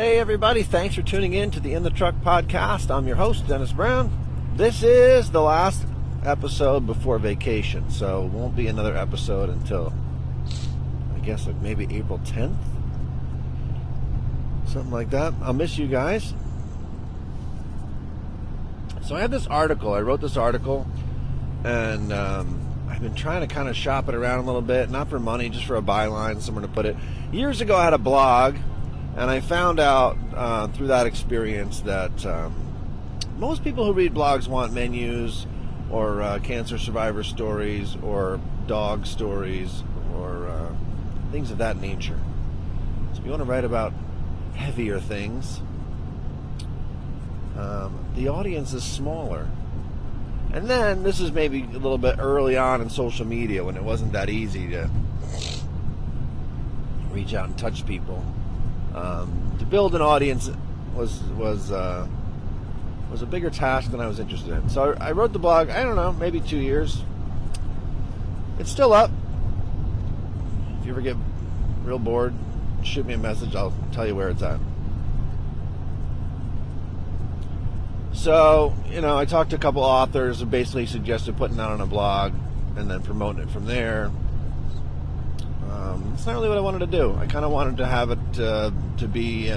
Hey everybody, thanks for tuning in to the In the Truck Podcast. I'm your host, Dennis Brown. This is the last episode before vacation, so it won't be another episode until, I guess, like maybe April 10th? Something like that. I'll miss you guys. So I had this article. I wrote this article, and I've been trying to kind of shop it around a little bit, not for money, just for a byline, somewhere to put it. Years ago I had a blog. And I found out through that experience that most people who read blogs want menus or cancer survivor stories or dog stories or things of that nature. So if you want to write about heavier things, the audience is smaller. And then, this is maybe a little bit early on in social media when it wasn't that easy to reach out and touch people. To build an audience was a bigger task than I was interested in. So I wrote the blog, I don't know, maybe 2 years. It's still up. If you ever get real bored, shoot me a message. I'll tell you where it's at. So, you know, I talked to a couple authors who basically suggested putting that on a blog and then promoting it from there. It's not really what I wanted to do. I kind of wanted to have it to be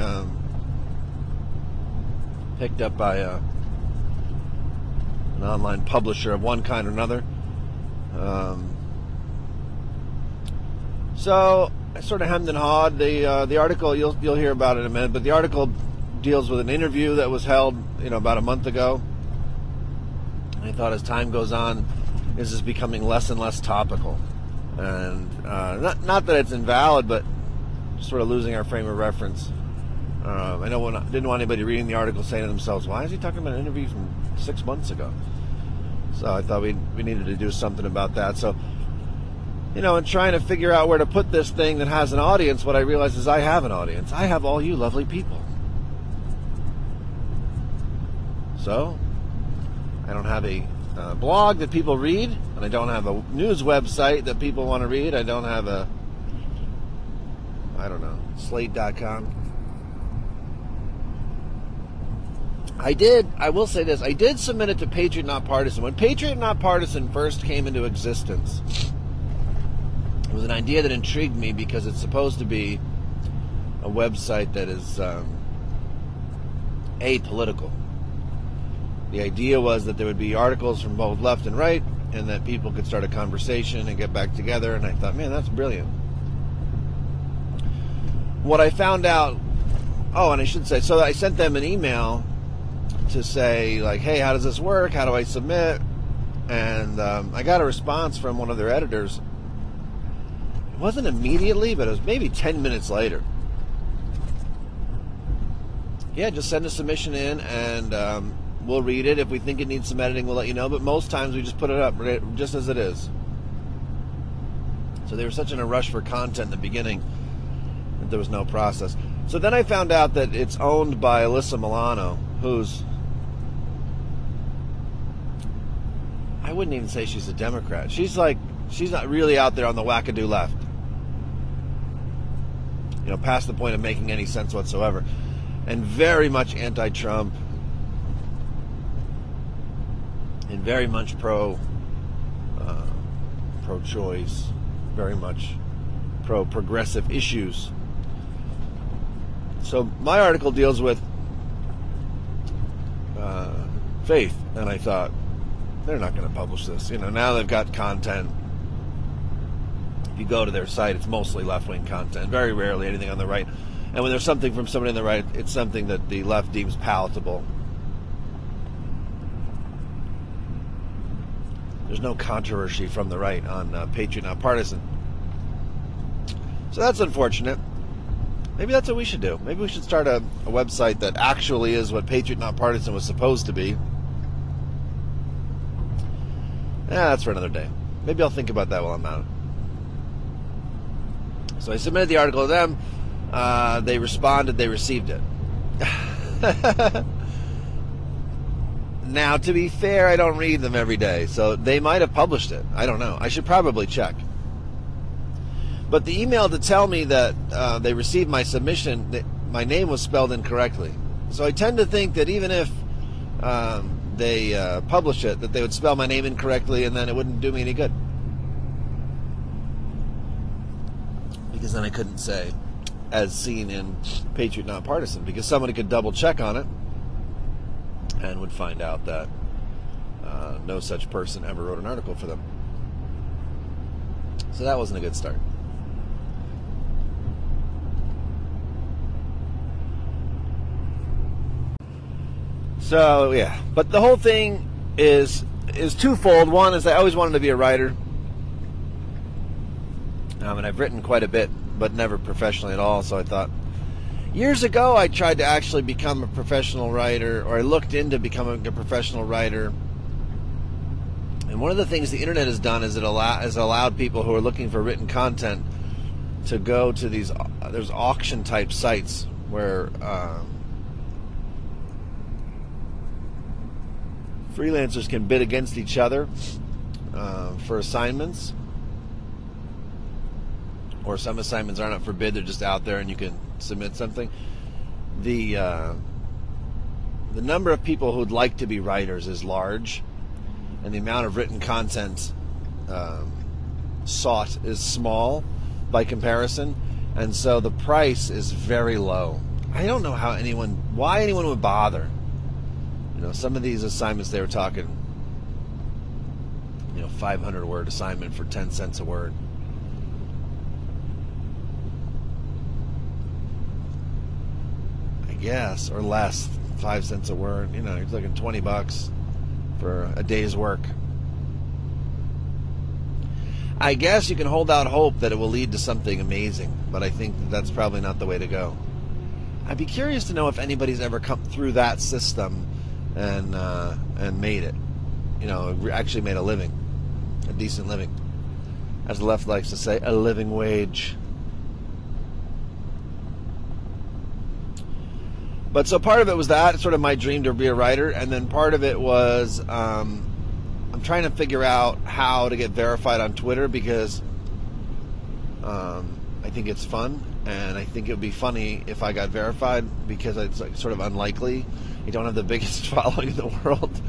picked up by an online publisher of one kind or another. So I sort of hemmed and hawed. The article, you'll hear about it in a minute, but the article deals with an interview that was held, about a month ago. And I thought, as time goes on, this is becoming less and less topical. And not that it's invalid, but sort of losing our frame of reference. I know I didn't want anybody reading the article saying to themselves, why is he talking about an interview from 6 months ago? So I thought we needed to do something about that. So, in trying to figure out where to put this thing that has an audience, what I realized is I have an audience. I have all you lovely people. So I don't have a blog that people read, and I don't have a news website that people want to read. I don't have a, slate.com. I will say this, I did submit it to Patriot Not Partisan. When Patriot Not Partisan first came into existence, it was an idea that intrigued me because it's supposed to be a website that is apolitical. The idea was that there would be articles from both left and right, and that people could start a conversation and get back together, and I thought, man, that's brilliant. What I found out, so I sent them an email to say, like, hey, how does this work? How do I submit? And I got a response from one of their editors. It wasn't immediately, but it was maybe 10 minutes later. Yeah, just send a submission in, and we'll read it. If we think it needs some editing, we'll let you know. But most times we just put it up just as it is. So they were such in a rush for content in the beginning that there was no process. So then I found out that it's owned by Alyssa Milano, who's, I wouldn't even say she's a Democrat. She's not really out there on the wackadoo left. Past the point of making any sense whatsoever. And very much anti-Trump. And very much pro-choice, very much pro-progressive issues. So my article deals with faith, and I thought, they're not going to publish this. Now they've got content. If you go to their site, it's mostly left-wing content, very rarely anything on the right. And when there's something from somebody on the right, it's something that the left deems palatable. There's no controversy from the right on Patriot Not Partisan. So that's unfortunate. Maybe that's what we should do. Maybe we should start a website that actually is what Patriot Not Partisan was supposed to be. That's for another day. Maybe I'll think about that while I'm out. So I submitted the article to them. They responded. They received it. Now, to be fair, I don't read them every day, so they might have published it. I don't know. I should probably check. But the email to tell me that they received my submission, my name was spelled incorrectly. So I tend to think that even if they publish it, that they would spell my name incorrectly and then it wouldn't do me any good. Because then I couldn't say, as seen in Patriot Not Partisan, because somebody could double check on it and would find out that no such person ever wrote an article for them. So that wasn't a good start. So, yeah. But the whole thing is twofold. One is I always wanted to be a writer. And I've written quite a bit, but never professionally at all. So I thought, years ago, I tried to actually become a professional writer, or I looked into becoming a professional writer. And one of the things the internet has done is it allowed people who are looking for written content to go to these, there's auction type sites where freelancers can bid against each other for assignments, or some assignments aren't up for bid, they're just out there and you can submit something. The number of people who would like to be writers is large. And the amount of written content sought is small by comparison, and so the price is very low. I don't know how why anyone would bother. You know, some of these assignments they were talking, 500 word assignment for 10 cents a word. I guess, or less, 5 cents a word, you're looking $20. For a day's work. I guess you can hold out hope that it will lead to something amazing, but I think that's probably not the way to go. I'd be curious to know if anybody's ever come through that system and made it, actually made a living, a decent living. As the left likes to say, a living wage. But so part of it was that, sort of my dream to be a writer, and then part of it was I'm trying to figure out how to get verified on Twitter because I think it's fun, and I think it would be funny if I got verified because it's sort of unlikely. I don't have the biggest following in the world,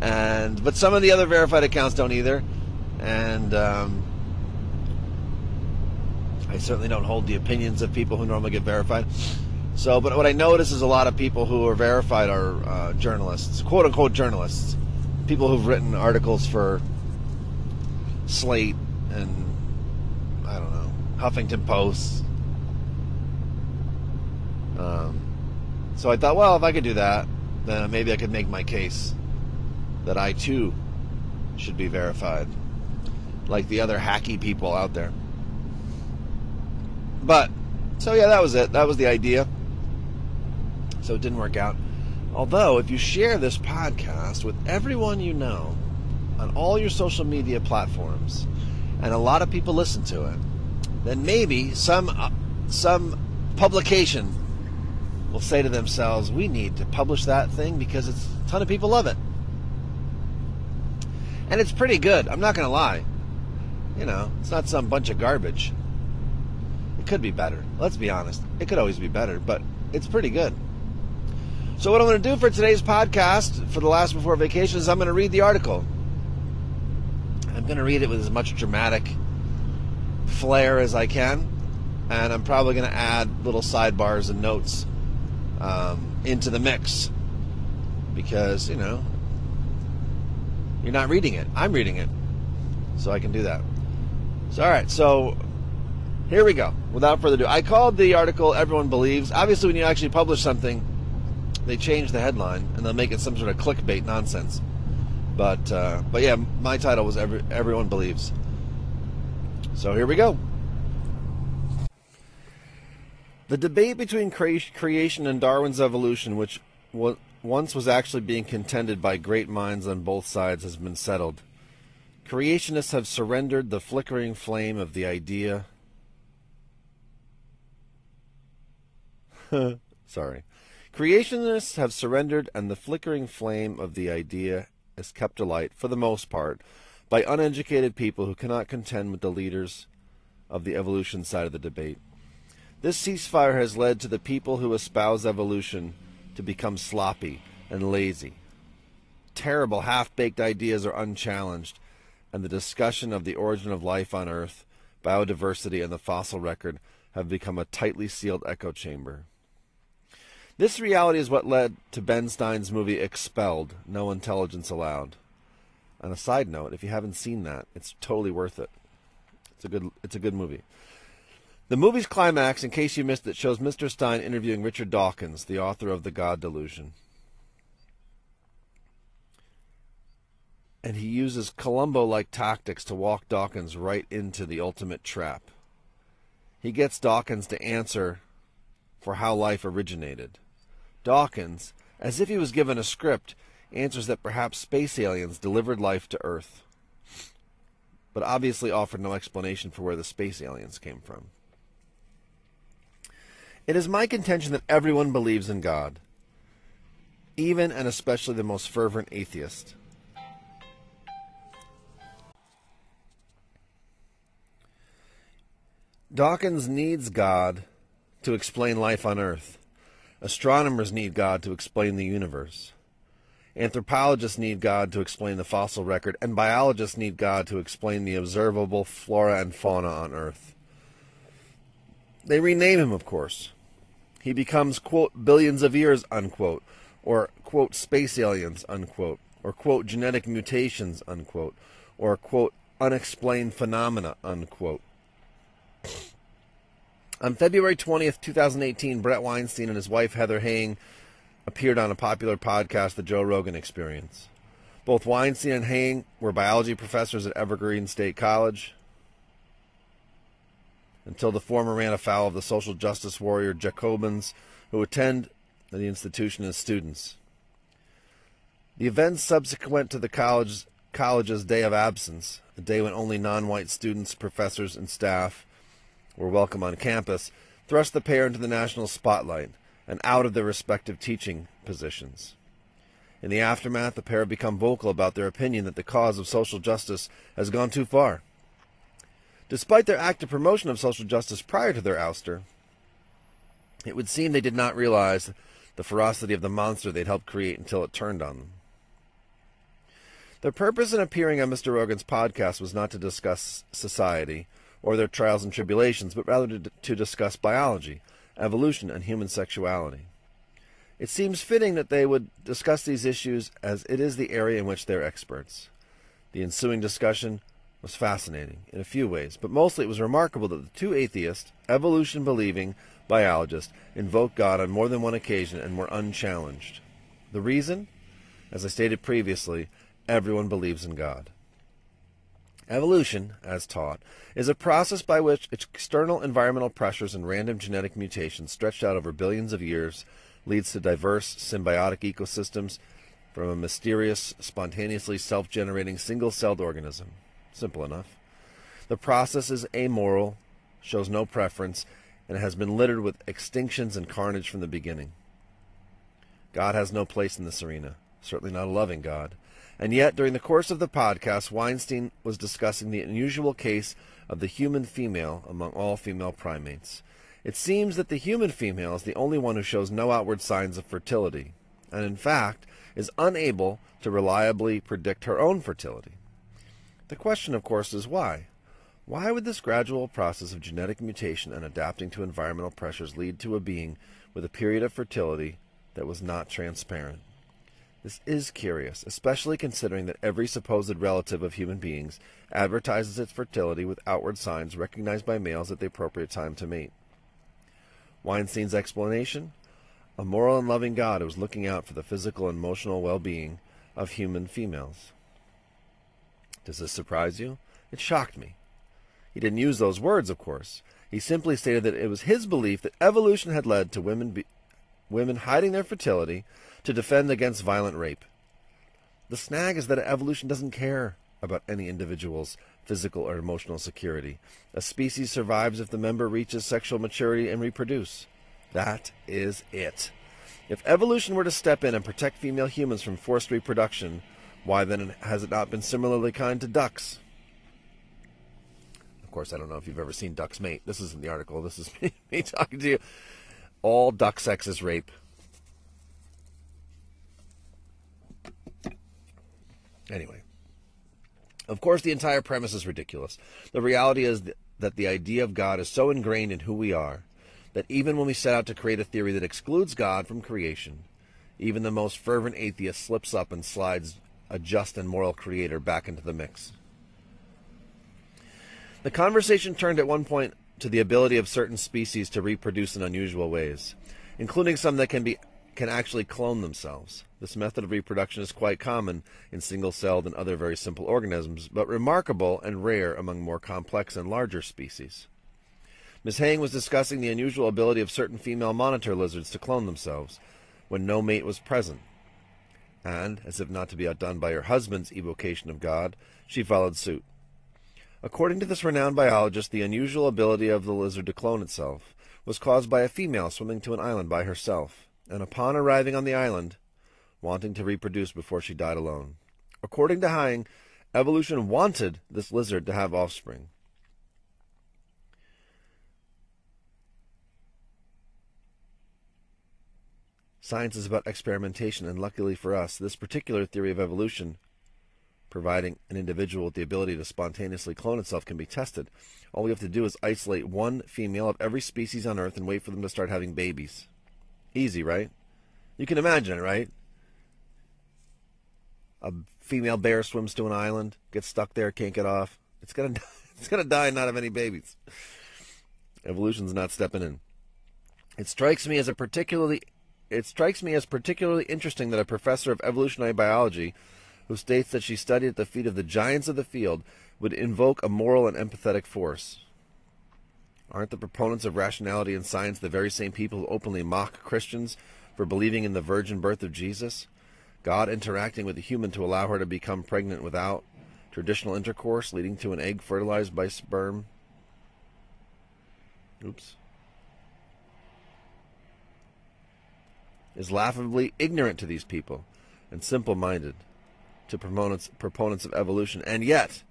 but some of the other verified accounts don't either, and I certainly don't hold the opinions of people who normally get verified. So, but what I notice is a lot of people who are verified are journalists, quote-unquote journalists, people who've written articles for Slate and, I don't know, Huffington Post. So I thought, well, if I could do that, then maybe I could make my case that I, too, should be verified, like the other hacky people out there. But, so yeah, that was it. That was the idea. So it didn't work out. Although, if you share this podcast with everyone you know on all your social media platforms, and a lot of people listen to it, then maybe some publication will say to themselves, we need to publish that thing because it's a ton of people love it. And it's pretty good. I'm not going to lie. It's not some bunch of garbage. It could be better. Let's be honest. It could always be better, but it's pretty good. So what I'm going to do for today's podcast, for the last before vacation, is I'm going to read the article. I'm going to read it with as much dramatic flair as I can, and I'm probably going to add little sidebars and notes into the mix because, you're not reading it. I'm reading it, so I can do that. So, all right, so here we go. Without further ado, I called the article Everyone Believes. Obviously, when you actually publish something, they change the headline and they'll make it some sort of clickbait nonsense. But yeah, my title was Everyone Believes. So here we go. The debate between creation and Darwin's evolution, which once was actually being contended by great minds on both sides, has been settled. Creationists have surrendered the flickering flame of the idea. Sorry. Creationists have surrendered, and the flickering flame of the idea is kept alight, for the most part, by uneducated people who cannot contend with the leaders of the evolution side of the debate. This ceasefire has led to the people who espouse evolution to become sloppy and lazy. Terrible half-baked ideas are unchallenged, and the discussion of the origin of life on Earth, biodiversity, and the fossil record have become a tightly sealed echo chamber. This reality is what led to Ben Stein's movie Expelled, No Intelligence Allowed. On a side note, if you haven't seen that, it's totally worth it. It's a good movie. The movie's climax, in case you missed it, shows Mr. Stein interviewing Richard Dawkins, the author of The God Delusion. And he uses Columbo-like tactics to walk Dawkins right into the ultimate trap. He gets Dawkins to answer for how life originated. Dawkins, as if he was given a script, answers that perhaps space aliens delivered life to Earth, but obviously offered no explanation for where the space aliens came from. It is my contention that everyone believes in God, even and especially the most fervent atheist. Dawkins needs God to explain life on Earth. Astronomers need God to explain the universe. Anthropologists need God to explain the fossil record, and biologists need God to explain the observable flora and fauna on Earth. They rename him, of course. He becomes, quote, billions of years, unquote, or, quote, space aliens, unquote, or, quote, genetic mutations, unquote, or, quote, unexplained phenomena, unquote. On February 20th, 2018, Brett Weinstein and his wife Heather Heying appeared on a popular podcast, The Joe Rogan Experience. Both Weinstein and Heying were biology professors at Evergreen State College until the former ran afoul of the social justice warrior Jacobins who attend the institution as students. The events subsequent to the college's day of absence, a day when only non-white students, professors, and staff were welcome on campus, thrust the pair into the national spotlight and out of their respective teaching positions. In the aftermath, the pair have become vocal about their opinion that the cause of social justice has gone too far. Despite their active promotion of social justice prior to their ouster, it would seem they did not realize the ferocity of the monster they'd helped create until it turned on them. Their purpose in appearing on Mr. Rogan's podcast was not to discuss society or their trials and tribulations, but rather to discuss biology, evolution, and human sexuality. It seems fitting that they would discuss these issues as it is the area in which they're experts. The ensuing discussion was fascinating in a few ways, but mostly it was remarkable that the two atheist, evolution-believing biologists invoked God on more than one occasion and were unchallenged. The reason? As I stated previously, everyone believes in God. Evolution, as taught, is a process by which external environmental pressures and random genetic mutations stretched out over billions of years leads to diverse symbiotic ecosystems from a mysterious, spontaneously self-generating single-celled organism. Simple enough. The process is amoral, shows no preference, and has been littered with extinctions and carnage from the beginning. God has no place in this arena, certainly not a loving God. And yet, during the course of the podcast, Weinstein was discussing the unusual case of the human female among all female primates. It seems that the human female is the only one who shows no outward signs of fertility, and in fact, is unable to reliably predict her own fertility. The question, of course, is why? Why would this gradual process of genetic mutation and adapting to environmental pressures lead to a being with a period of fertility that was not transparent? This is curious, especially considering that every supposed relative of human beings advertises its fertility with outward signs recognized by males at the appropriate time to mate. Weinstein's explanation? A moral and loving God who is looking out for the physical and emotional well-being of human females. Does this surprise you? It shocked me. He didn't use those words, of course. He simply stated that it was his belief that evolution had led to women hiding their fertility to defend against violent rape. The snag is that evolution doesn't care about any individual's physical or emotional security. A species survives if the member reaches sexual maturity and reproduce. That is it. If evolution were to step in and protect female humans from forced reproduction, why then has it not been similarly kind to ducks? Of course, I don't know if you've ever seen ducks mate. This isn't the article. This is me talking to you. All duck sex is rape. Anyway. Of course, the entire premise is ridiculous. The reality is that the idea of God is so ingrained in who we are that even when we set out to create a theory that excludes God from creation, even the most fervent atheist slips up and slides a just and moral creator back into the mix. The conversation turned at one point to the ability of certain species to reproduce in unusual ways, including some that can actually clone themselves. This method of reproduction is quite common in single-celled and other very simple organisms, but remarkable and rare among more complex and larger species. Ms. Heying was discussing the unusual ability of certain female monitor lizards to clone themselves when no mate was present. And, as if not to be outdone by her husband's evocation of God, she followed suit. According to this renowned biologist, the unusual ability of the lizard to clone itself was caused by a female swimming to an island by herself, and upon arriving on the island, wanting to reproduce before she died alone. According to Heying, evolution wanted this lizard to have offspring. Science is about experimentation, and luckily for us, this particular theory of evolution, providing an individual with the ability to spontaneously clone itself, can be tested. All we have to do is isolate one female of every species on Earth and wait for them to start having babies. Easy, right? You can imagine, right? A female bear swims to an island, gets stuck there, can't get off. It's gonna die and not have any babies. Evolution's not stepping in. It strikes me as particularly interesting that a professor of evolutionary biology, who states that she studied at the feet of the giants of the field, would invoke a moral and empathetic force. Aren't the proponents of rationality in science the very same people who openly mock Christians for believing in the virgin birth of Jesus? God interacting with a human to allow her to become pregnant without traditional intercourse, leading to an egg fertilized by sperm. Oops. Is laughably ignorant to these people and simple-minded to proponents of evolution. And yet,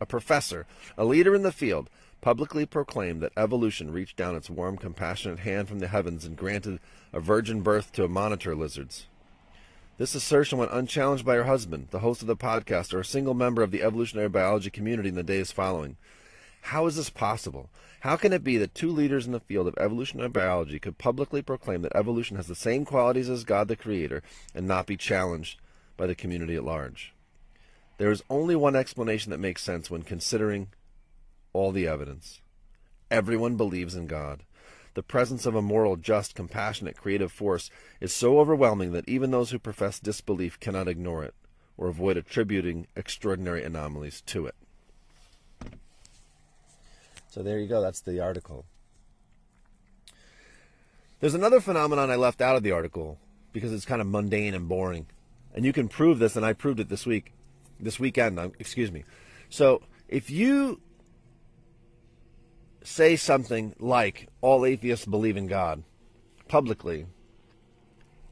a professor, a leader in the field, publicly proclaimed that evolution reached down its warm, compassionate hand from the heavens and granted a virgin birth to a monitor lizards. This assertion went unchallenged by her husband, the host of the podcast, or a single member of the evolutionary biology community in the days following. How is this possible? How can it be that two leaders in the field of evolutionary biology could publicly proclaim that evolution has the same qualities as God the Creator and not be challenged by the community at large? There is only one explanation that makes sense when considering all the evidence. Everyone believes in God. The presence of a moral, just, compassionate, creative force is so overwhelming that even those who profess disbelief cannot ignore it or avoid attributing extraordinary anomalies to it. So there you go. That's the article. There's another phenomenon I left out of the article because it's kind of mundane and boring. And you can prove this, and I proved it this weekend. Excuse me. So if you say something like, all atheists believe in God, publicly,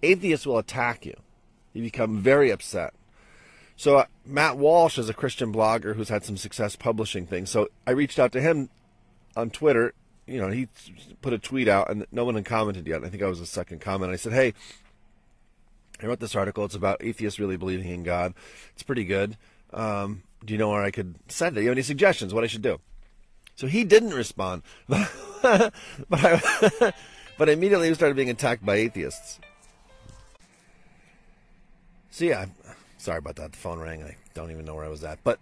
atheists will attack you. You become very upset. So Matt Walsh is a Christian blogger who's had some success publishing things. So I reached out to him on Twitter. You know, he put a tweet out, and no one had commented yet. I think I was the second comment. I said, hey, I wrote this article. It's about atheists really believing in God. It's pretty good. Do you know where I could send it? Do you have any suggestions what I should do? So he didn't respond, but immediately he started being attacked by atheists. So yeah, sorry about that. The phone rang. I don't even know where I was at. But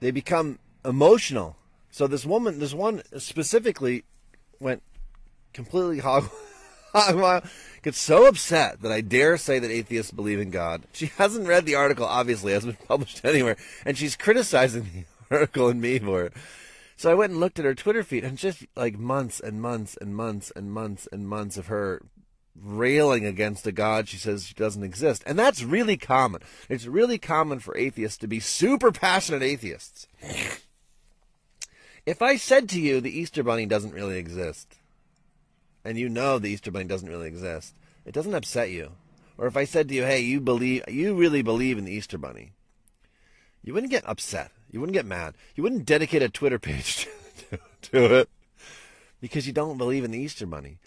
they become emotional. So this one specifically went completely hog wild, gets so upset that I dare say that atheists believe in God. She hasn't read the article, obviously. It hasn't been published anywhere. And she's criticizing the article and me for it. So I went and looked at her Twitter feed, and just like months and months and months and months and months of her railing against a God she says she doesn't exist. And that's really common. It's really common for atheists to be super passionate atheists. If I said to you the Easter Bunny doesn't really exist, and you know the Easter Bunny doesn't really exist, it doesn't upset you. Or if I said to you, hey, you really believe in the Easter Bunny, you wouldn't get upset. You wouldn't get mad. You wouldn't dedicate a Twitter page to it because you don't believe in the Easter Bunny.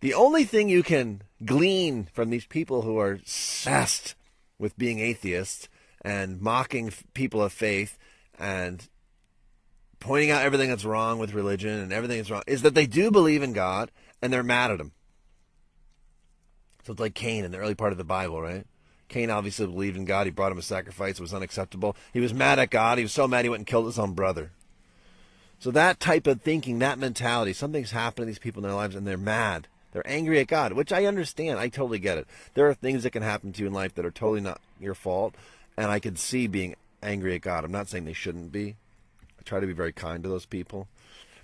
The only thing you can glean from these people who are obsessed with being atheists and mocking people of faith and pointing out everything that's wrong with religion and everything that's wrong is that they do believe in God and they're mad at him. So it's like Cain in the early part of the Bible, right? Cain obviously believed in God. He brought him a sacrifice. It was unacceptable. He was mad at God. He was so mad he went and killed his own brother. So that type of thinking, that mentality, something's happened to these people in their lives and they're mad. They're angry at God, which I understand. I totally get it. There are things that can happen to you in life that are totally not your fault, and I could see being angry at God. I'm not saying they shouldn't be. I try to be very kind to those people.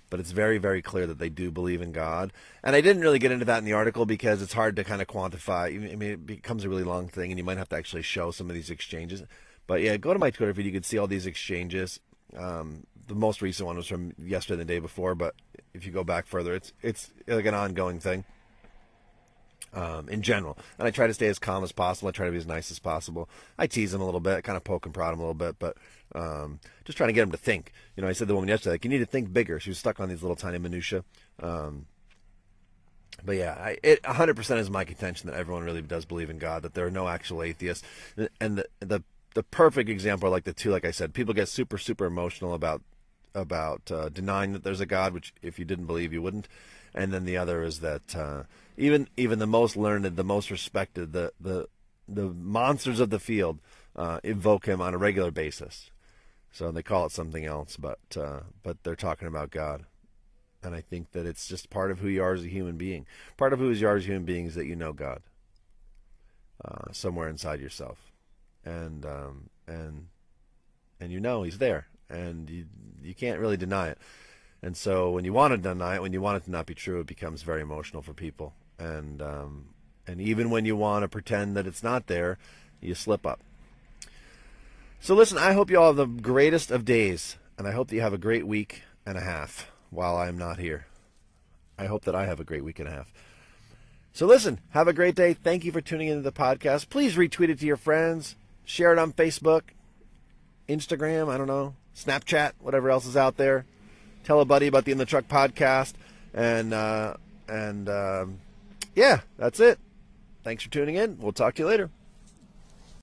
But it's very, very clear that they do believe in God. And I didn't really get into that in the article because it's hard to kind of quantify. I mean, it becomes a really long thing, and you might have to actually show some of these exchanges. But, yeah, go to my Twitter feed. You can see all these exchanges. The most recent one was from yesterday and the day before. But if you go back further, it's like an ongoing thing in general. And I try to stay as calm as possible. I try to be as nice as possible. I tease them a little bit, kind of poke and prod them a little bit. But... just trying to get him to think. You know, I said to the woman yesterday, like, you need to think bigger. She was stuck on these little tiny minutiae. But yeah, 100% is my contention that everyone really does believe in God, that there are no actual atheists. And the perfect example are like the two, like I said, people get super, super emotional about denying that there's a God, which if you didn't believe, you wouldn't. And then the other is that even the most learned, the most respected, the monsters of the field invoke him on a regular basis. So they call it something else, but they're talking about God. And I think that it's just part of who you are as a human being. Part of who you are as a human being is that you know God somewhere inside yourself. And you know he's there. And you can't really deny it. And so when you want to deny it, when you want it to not be true, it becomes very emotional for people. And even when you want to pretend that it's not there, you slip up. So listen, I hope you all have the greatest of days, and I hope that you have a great week and a half while I'm not here. I hope that I have a great week and a half. So listen, have a great day. Thank you for tuning into the podcast. Please retweet it to your friends. Share it on Facebook, Instagram, I don't know, Snapchat, whatever else is out there. Tell a buddy about the In the Truck podcast. And yeah, that's it. Thanks for tuning in. We'll talk to you later.